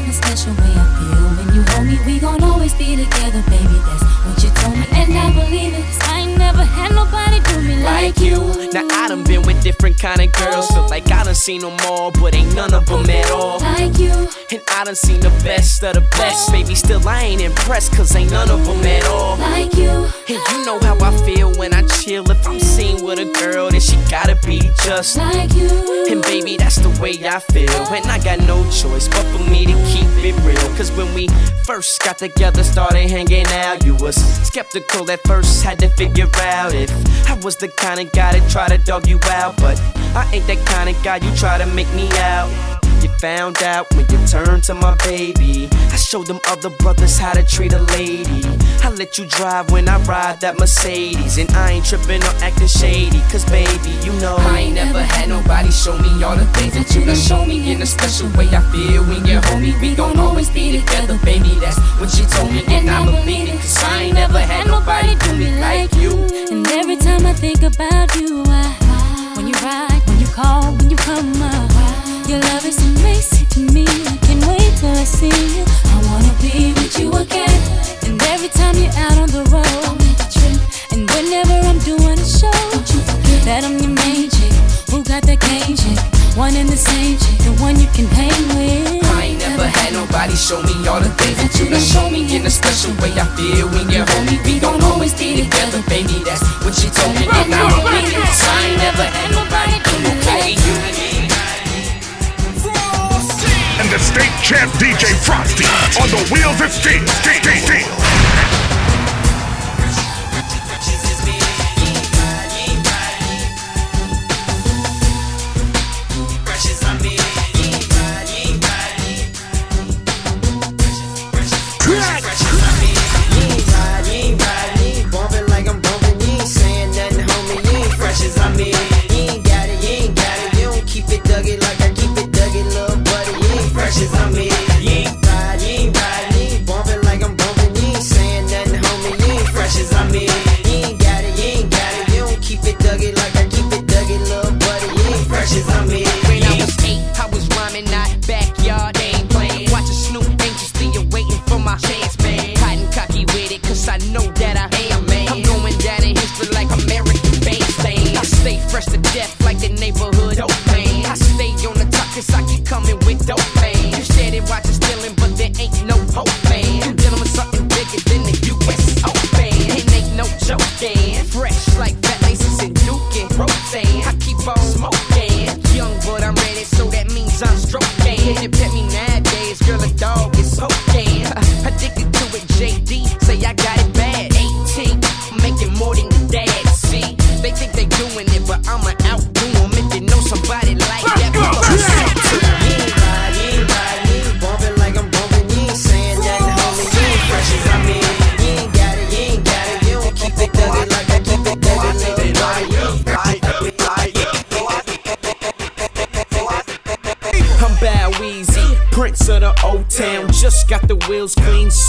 in the special way I feel when you hold me. We gon' always be together, baby. That's what you told me, and I believe it. 'Cause I ain't never had nobody do me like you. Now I done been with different kind of girls, so like I done seen them all, but ain't none of them at all like you. And I done seen the best of the best, baby. Still I ain't impressed, 'cause ain't none of them at all like you. And you know how I feel when I chill. If I'm seen with a girl, then she gotta be just like you. And baby, that's the way I feel, and I got no choice but for me to keep it real. 'Cause when we first got together, started hanging out, you was skeptical at first, had to figure out if I was the kind of guy that tried to dog you out. But I ain't that kind of guy you try to make me out. You found out when you turned to my baby. I showed them other brothers how to treat a lady. I let you drive when I ride that Mercedes, and I ain't tripping or acting shady, 'cause baby, you know I ain't never had nobody show me all the things that you done show me. In a special way I feel when you're homie. We gon' always be together, baby. That's what you told me, and I believe it. 'Cause I ain't never had nobody do me like you. And every time I think about you, I when you ride, when you call, when you come up, your love is amazing to me. I can't wait till I see you. I wanna be with you again. And every time you're out on the road, and whenever I'm doing a show, don't you forget that I'm your main chick, who got that game chick, one and the same chick, the one you can hang with. I ain't never had nobody show me all the things that you done show me. In a special way I feel when you're homie. We gon' always be together, baby. That's what you told me, and I don't mean it. 'Cause I ain't never had nobody do me like you. And the state champ DJ Frosty on the wheels of steel.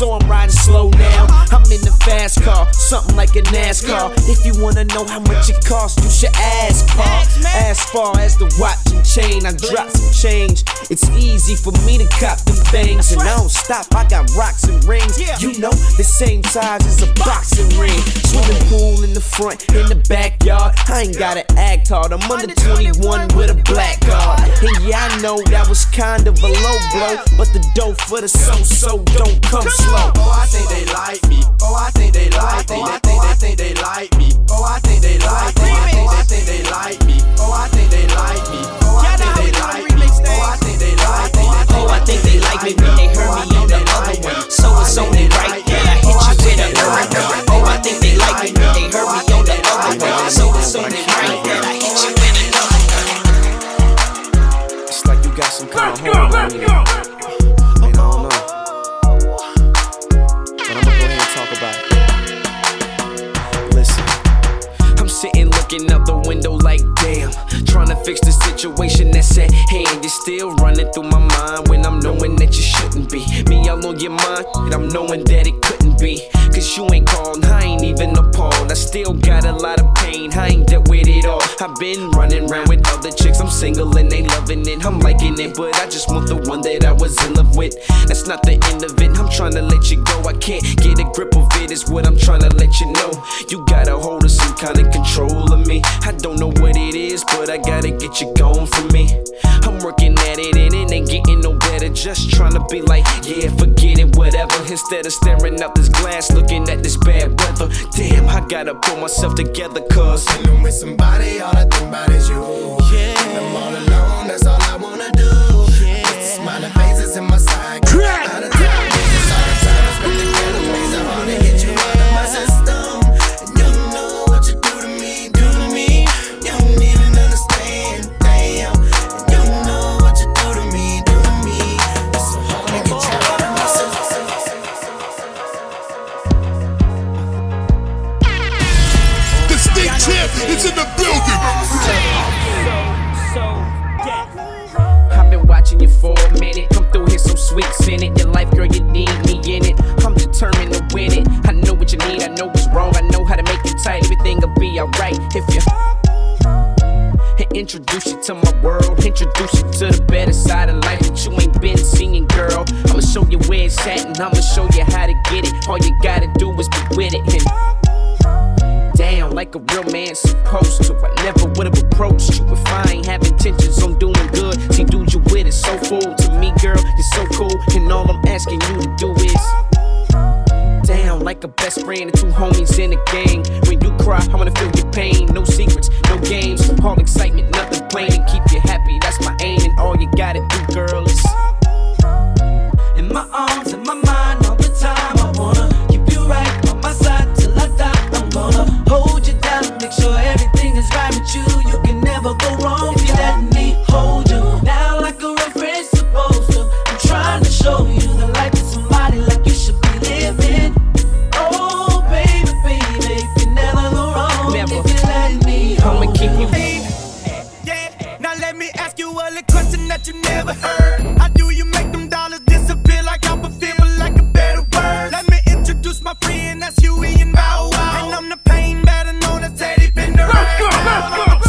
So I'm riding slow now. I'm in the fast car, something like a NASCAR. If you wanna know how much it costs, you should ask, Paul. As far as the watch and chain, I drop some change. It's easy for me to cop them things, and I don't stop. I got rocks and rings. You know, the same size as a boxing ring. Swimming pool in the front, in the backyard. I ain't gotta act hard. I'm under 21 with a black card. And yeah, I know that was kind of a low blow, but the dough for the so-so don't come slow. Oh, I think they like me. Oh, I think they like me. I think they like me. Oh, I think they like me. I think they like me. Oh, I think they like me. Oh, I think they like me. Oh, I think they like me. Oh, I think they like me when they heard me on the other one. So it's only right that I hit you with another one. Oh, I think they like me when they heard me on the other one. So it's only right that I hit you with another one. It's like you got some kind of horn on you. I mean, I don't know. Sitting looking out the window like damn, trying to fix the situation that's at hand. You're still running through my mind when I'm knowing that you shouldn't be. Me all on your mind, and I'm knowing that it couldn't be. Cause you ain't called, I ain't even appalled. I still got a lot of pain, I ain't dealt with it all. I've been running around with other chicks, I'm single and they loving it, I'm liking it, but I just want the one that I was in love with. That's not the end of it, I'm trying to let you go. I can't get a grip of it, is what I'm trying to let you know. You got a hold of some kind of control of me. I don't know what it is, but I gotta get you gone from me. I'm working at it and it ain't getting no better. Just trying to be like, yeah, forget it, whatever. Instead of staring out this glass, looking at this bad weather. Damn, I gotta pull myself together, cause when I'm with somebody, all I think about is you. Yeah. When I'm all alone, that's all I wanna do. Yeah. With the smiling faces in my side. Weeks in it, your life, girl, you need me in it. I'm determined to win it. I know what you need, I know what's wrong, I know how to make you tight. Everything'll be alright if you and introduce you to my world, introduce you to the better side of life that you ain't been seeing, girl. I'ma show you where it's at and I'ma show you how to get it. All you gotta do is be with it and down like a real man supposed to. I never would've approached you if I ain't have intentions on doing good. See, dude, you with it, so full to me, girl. So cool, and all I'm asking you to do is down like a best friend and two homies in a gang. When you cry, I wanna feel your pain. No secrets, no games, all excitement, nothing plain. And keep you happy, that's my aim. And all you gotta do, girl, is in my arms, in my mind, all the time. I wanna keep you right on my side till I die. I'm gonna hold you down, make sure everything is right with you. You can never go wrong if you let me hold you. Now like a real friend supposed to. Trying to show you the life of somebody like you should be living. Oh, baby, baby, you can never go wrong. Never. If you let me, I'ma keep you baby. Yeah, now let me ask you all a question that you never heard. How do you make them dollars disappear like I would feel, but like a better word? Let me introduce my friend, that's Huey and Bow Wow. And I'm the pain better known as Teddy Bender. Right now,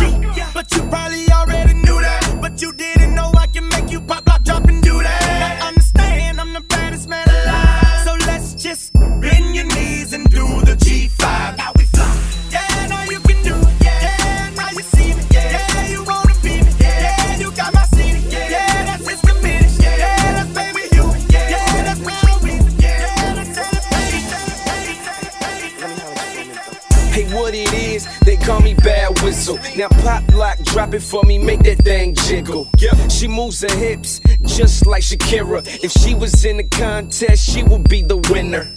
but you probably already knew that. But you didn't know I can make you pop, lock, drop, and do that. Bend your knees and do the G5. Now we fly. Yeah, now you can do it. Yeah, now you see me. Yeah, you wanna be me. Yeah, you got my city. Yeah, that's just the minute. Yeah, that's baby you. Yeah, that's where we. Yeah, that's it. Hey, what it is, they call me Bad Whistle. Now pop lock, drop it for me, make that thing jiggle. She moves her hips just like Shakira. If she was in the contest, she would be the winner.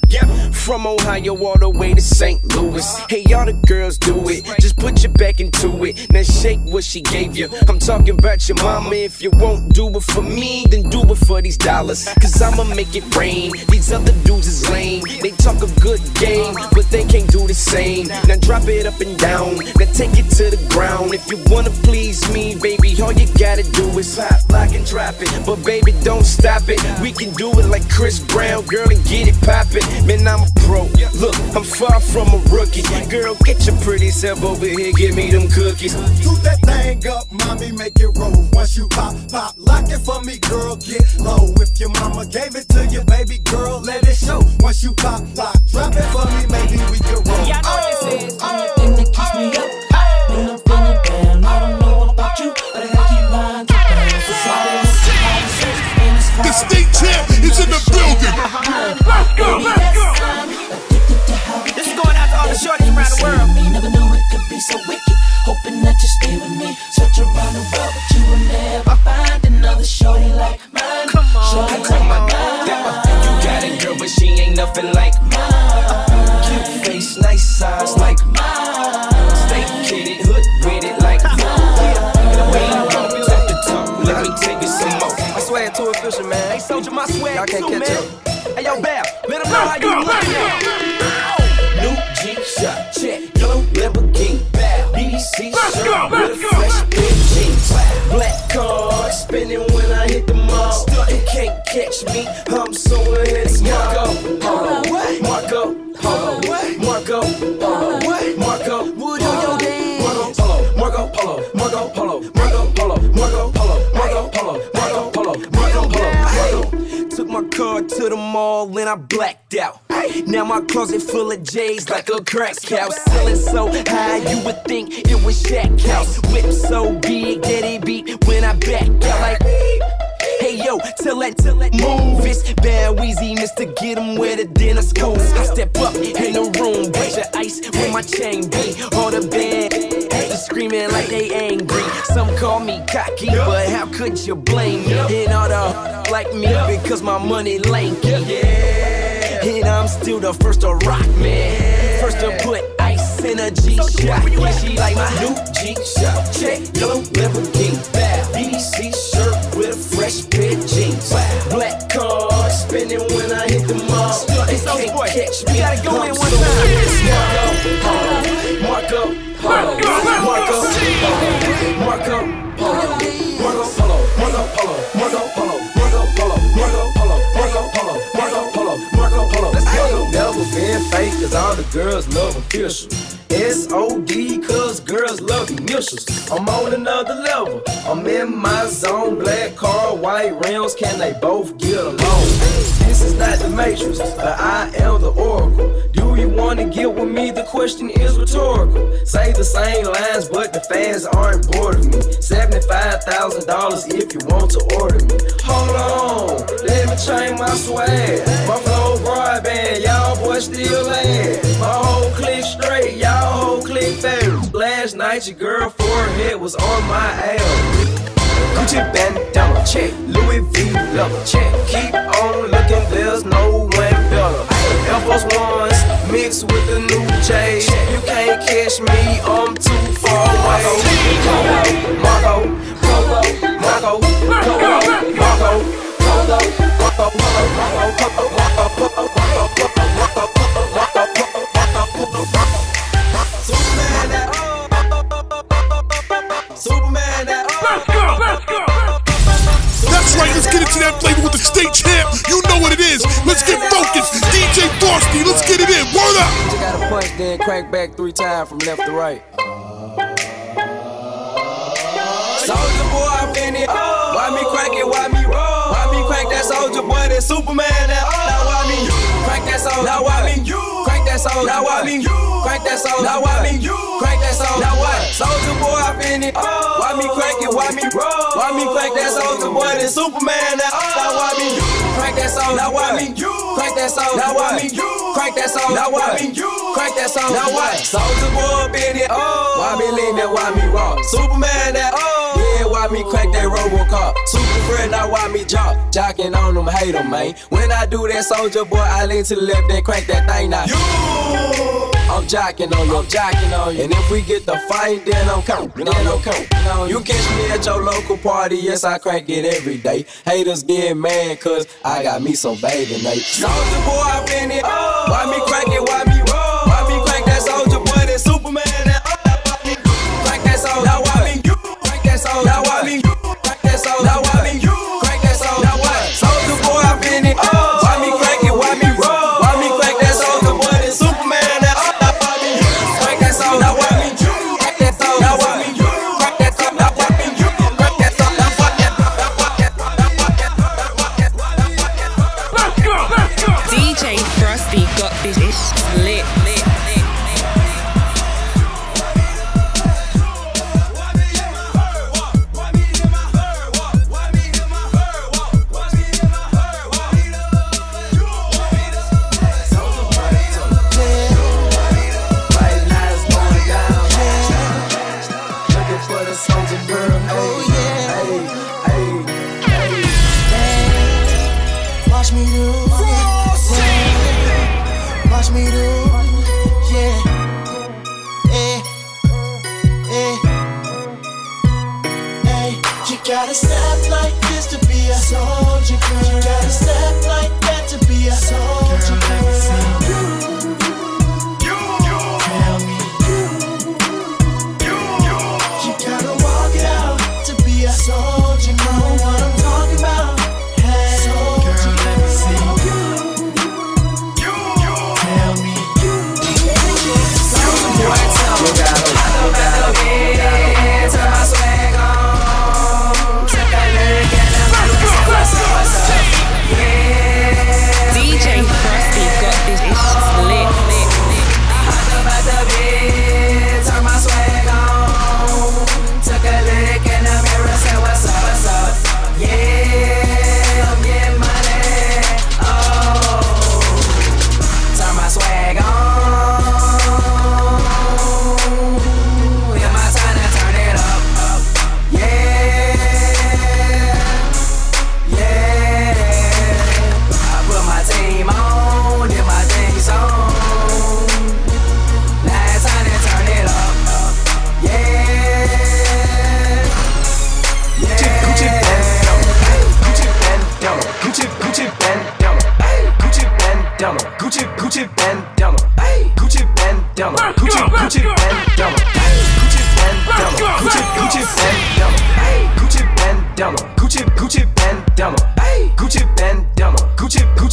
From Ohio all the way to St. Louis. Hey, all the girls do it. Just put your back into it. Now shake what she gave you. I'm talking about your mama. If you won't do it for me, then do it for these dollars. Cause I'ma make it rain. These other dudes is lame. They talk a good game, but they can't do the same. Now drop it up and down. Now take it to the ground. If you wanna please me, baby, all you gotta do is pop, lock, and drop it. But baby, don't stop it. We can do it like Chris Brown, girl, and get it poppin'. Man, I'm a pro. Look, I'm far from a rookie. Girl, get your pretty self over here, give me them cookies. Do that thing up, mommy, make it roll. Once you pop, pop, lock it for me, girl, get low. If your mama gave it to you, baby, girl, let it show. Once you pop, pop, drop it for me, maybe we can roll. Yeah, I know this is anything that keeps me up. When I'm feeling down, I don't know about you, but I gotta keep mine down. The state champ is in the building. Let's go, let's go. This is going out to all the shorties around the world. Never knew it could be so wicked. Hoping that you stay with me. Search around the world, but you will never find another shorty like mine. Come on, shorty like mine. You got it, girl, but she ain't nothing like mine. Cute face, nice size like mine. Stay kitted, hood with it like mine. We ain't gonna talk the talk. Let me take it some more. Swear to a fisher, man. Hey, Soulja, my swag, y'all can't catch up. Hey, yo, Bab, let him know how you looking now. New G-Shock, check, yellow Lamborghini, BBC shirt with a fresh big jeans. Black card, spinning when I hit the mall. You can't catch me, I'm so ahead. It's Marco, Marco, Marco. What? Marco, we'll do your dance. Marco Polo, Marco Polo, Marco Polo, Marco Polo, Marco Polo, Marco Polo, Marco Polo, Marco Polo. Took my car to the mall and I blacked out. Now my closet full of J's like a crack house. Selling so high you would think it was Shaq house. Whip so big that it beat when I back out like. Hey yo, till that move. It's bad wheeziness to get them where the dinner's cold. I step up in the room, bunch of ice with my chain be. All the band just screaming like they angry. Some call me cocky, but how could you blame me? And all the like me because my money lanky. Yeah. And I'm still the first to rock, man. First to put ice in a G-Shock. Yeah, she like my new G-Shock. Check yellow Lamborghini. BBC shirt with a fresh pair of jeans. Black car spinning when I hit the mall. They can't catch me. You gotta go in one time. Marco Polo, Marco Polo, Marco Polo, Marco Polo, Marco Polo, Marco Polo, Marco Polo, Marco Polo, Marco Polo, Marco Polo, Marco Polo. I ain't never been fake, cause all the girls love official. S.O.D, cause girls love initials. I'm on another level, I'm in my zone. Black car, white rims, can they both get along? This is not the Matrix, but I am the Oracle. Do you wanna get with me? The question is rhetorical. Say the same lines, but the fans aren't bored of me. $75,000 if you want to order me. Hold on, let me change my swag. My flow broadband, y'all boys still lad. My whole clique straight, y'all whole clique fair. Last night your girl forehead was on my ass. Gucci bandana, check. Louis V leather, check. Keep on looking, there's no one better. Air Force Ones mixed with the new J's. You can't catch me, I'm too far away. Marco, Polo, Marco, Polo, Marco, Polo, Marco, Polo, Marco, Polo, Superman that oh, Superman that oh. Let's go. That's right, let's get into that flavor with the state champ. You know what it is. Let's get focused. DJ Frosty, let's get it in. Word up. You gotta punch, then crank back 3 times from left to right. Soulja Boy, I finna. Why me crank it? Why me roll? Why me crank that Soulja Boy? That Superman? That now why me? Crank that Soulja Boy. Now why me? Crank that Soulja. Now why me? Crank that Soulja. Now why me? Crank that Soulja. Now what? Soulja Boy, I finna. Why me crank it? Why me roll? Why me crank that Soulja Boy? That Superman? That now why me? Crank that Soulja. Now why me? Crank that Soulja. Now why me? Crank that Soulja. Now why me? Crank that Soulja. Now what? Soulja Boy, I finna. Why me lean? That why me roll? Superman? That why me crack that Robocop? Super friend, now why me jock? Jocking on them, hate them, man. When I do that Soulja Boy, I lean to the left and crack that thing now. I'm jocking on you, I'm jocking on you. And if we get the fight, then I'm coming, then I'm coming. You catch me at your local party, yes, I crack it every day. Haters get mad, cause I got me some baby, mate. Soulja Boy, I been it. Why me crack it? Why me roll? Why me crack that Soulja Boy? That Superman? That crack that Soulja. Now why me? Now I mean you, crack that soul. Now I mean you, crack that soul. Now what? Soulja Boy, I been it. Why me crack it? Why me roll? Why me crack that Soulja Boy? That Superman? Now I mean you, crack that soul. Now I mean you, crack that soul. Now I mean you, crack that soul. Now I mean you, crack that soul. Now fuck that, let's go, let's go. DJ Frosty got this lit.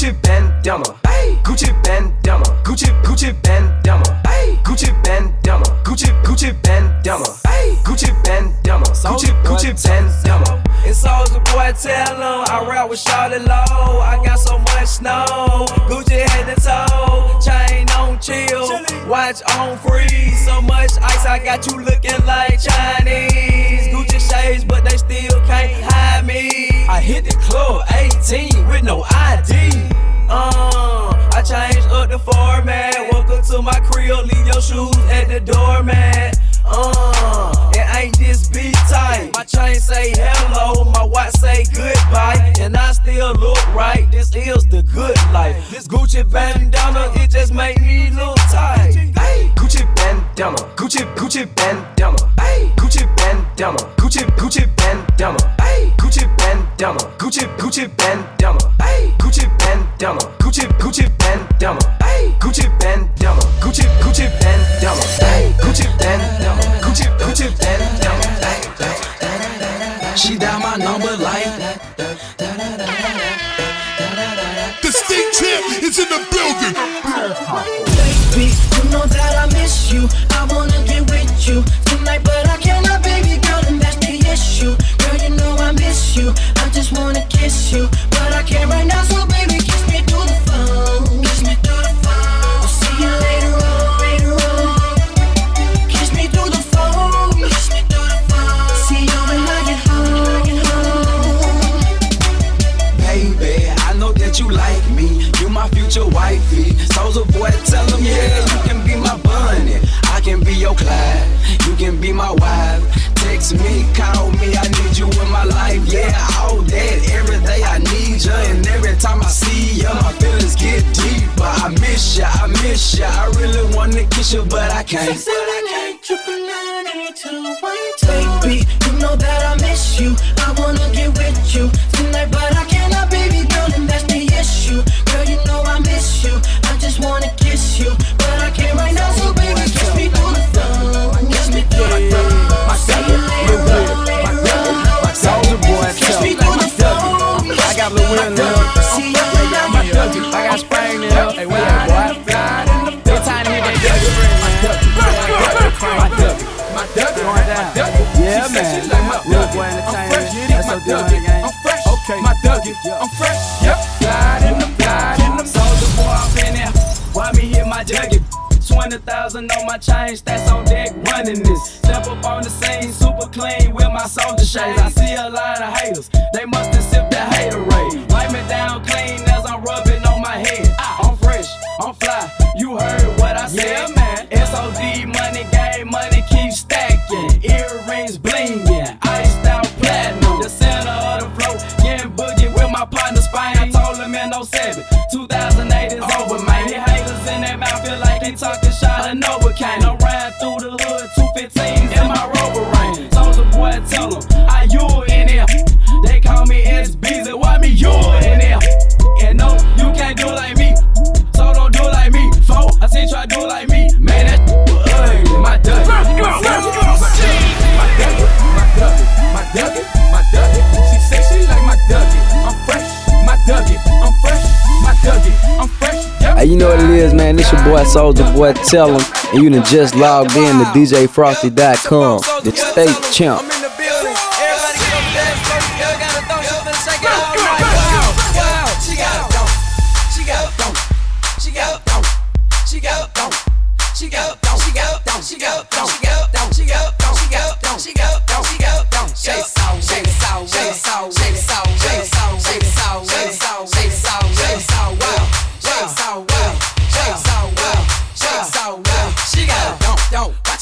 Gucci bandana, ay. Gucci bandana, Gucci Gucci bandana, ay. Gucci bandana, Gucci Gucci bandana, ay. Gucci bandana, Gucci Gucci bandana. It's Soulja Boy, tell 'em I rap with Charlotte Low. I got so much snow, Gucci head to toe, chain on chill, watch on freeze. So much ice, I got you looking like Chinese. Gucci shades, but they still can't hide me. I hit the club 18 with no ID. I changed up the format. Welcome to my crib, leave your shoes at the doormat. It ain't this beat tight. My chain say hello, my watch say goodbye, and I still look right. This is the good life. This Gucci bandana, it just make me look tight. Ay, Gucci bandana, Gucci Gucci bandana, ay, Gucci bandana, Gucci Gucci bandana, ay, Gucci bandana, Gucci Gucci bandana, ay, Gucci bandana, Gucci Gucci bandana, ay, Gucci bandana, Gucci Gucci bandana, ay, Gucci bandana, Gucci Gucci bandana, ay. She got my number like. The state champ is in the building. Baby, you know that I miss you. I wanna get with you tonight, but I cannot, baby girl, and that's the issue. Girl, you know I miss you. I just wanna kiss you, but I can't right now, so baby, kiss me through the phone. Kiss me through the phone. I'll see you later on, later on. Kiss me through the phone. Kiss me through the phone. See you when I get home. Baby, I know that you like me, you my future wifey. Soulja Boy, tell him, yeah, you can be my bunny, I can be your Clyde, you can be my wife. Text me, call me, I need you in my life, yeah, all that. Every day I need ya, and every time I see ya, my feelings get deeper. I miss ya, I miss ya, I really wanna kiss ya, but I can't. But I can't, triple 98212. Baby, you know that I miss you, I wanna get with you tonight, but I cannot, baby girl, and that's the issue. Girl, you know I miss you. I just wanna kiss you, but I can't right now. So baby, kiss me through the phone. Kiss me through the phone. My second, my Soulja Boy. Kiss me through the phone. I got Louis V in there. I got Spain in there. Hey, where that boy? This time here they get it. Yeah, man. Real boy entertainment. That's so good in the game. Okay. My Dougie, I'm fresh, yep. Slide in them, Soulja Boy up in there. Why me hit my Dougie? 20,000 on my chain, stats on deck, running this. Step up on the scene, super clean with my Soulja shades. I see a lot of haters, they must have sipped that haterade. Wipe me down clean as I'm rubbing on my head. I'm fresh, I'm fly, you heard what I said. Yeah, man. S.O.D, money game, money keep stacking. Earrings blinging, iced out platinum. The center of the flow. My partner Spain, I told him in 07, 2008 is over, man. He haters in that mouth, feel like they talking shot and overcame. I'm riding through the hood, 215s in my Rover Range. Soulja Boy, tell him, I you in there. They call me SBs, and why me you in there? And no, you can't do like me, so don't do like me, foe. I see you try to do like me, man, that was ugly. My duck, my duck, she say she like my duck. I'm fresh, my Dougie. Hey, you know what it is, man. This your boy Soulja Boy, tell him. And you done just logged in to DJFrosty.com. The state champ.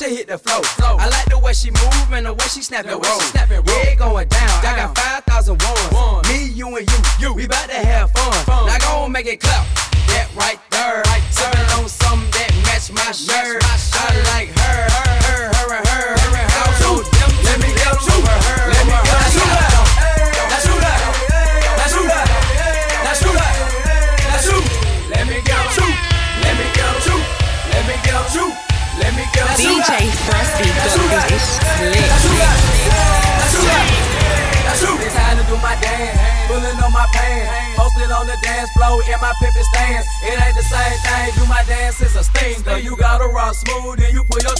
Hit the flow. I like the way she move and the way she snapping. Yeah, going down. I got 5,000 ones. Me, you, and you. We bout to have fun. Now go and make it clap. That right there. Sippin' on something that match my shirt. I like her. DJ Frosty got this slick. That's who. It's time to do my dance, pulling on my pants, posted on on the dance floor in my pimpin' stance. It ain't the same thing, do my dance is a sting. So you gotta rock smooth and you put your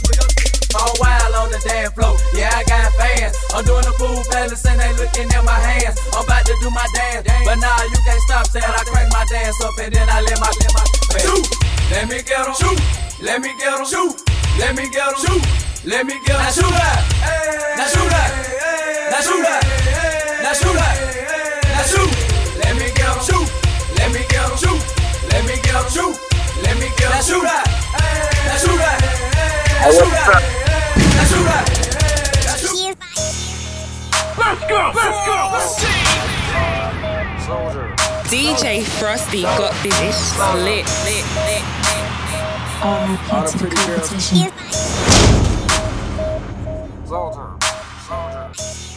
all wild on the dance floor, yeah I got fans. I'm doing the food palace and they looking at my hands. I'm about to do my dance, but nah, you can't stop that. I crank my dance up and then I let my shoot. Let me get 'em, shoot. Let me get 'em, shoot. Let me get 'em, shoot. Let me get 'em, now shoot up. Now shoot up. Now shoot up. Now shoot up. Now shoot. Let me get 'em, shoot. Let me get 'em, shoot. Let me get 'em, shoot. Let me get 'em, shoot up. Now shoot up. Now shoot up. Let's go! Let's go! Soldier. DJ Frosty got this lit. All the pretty girls. Soldier.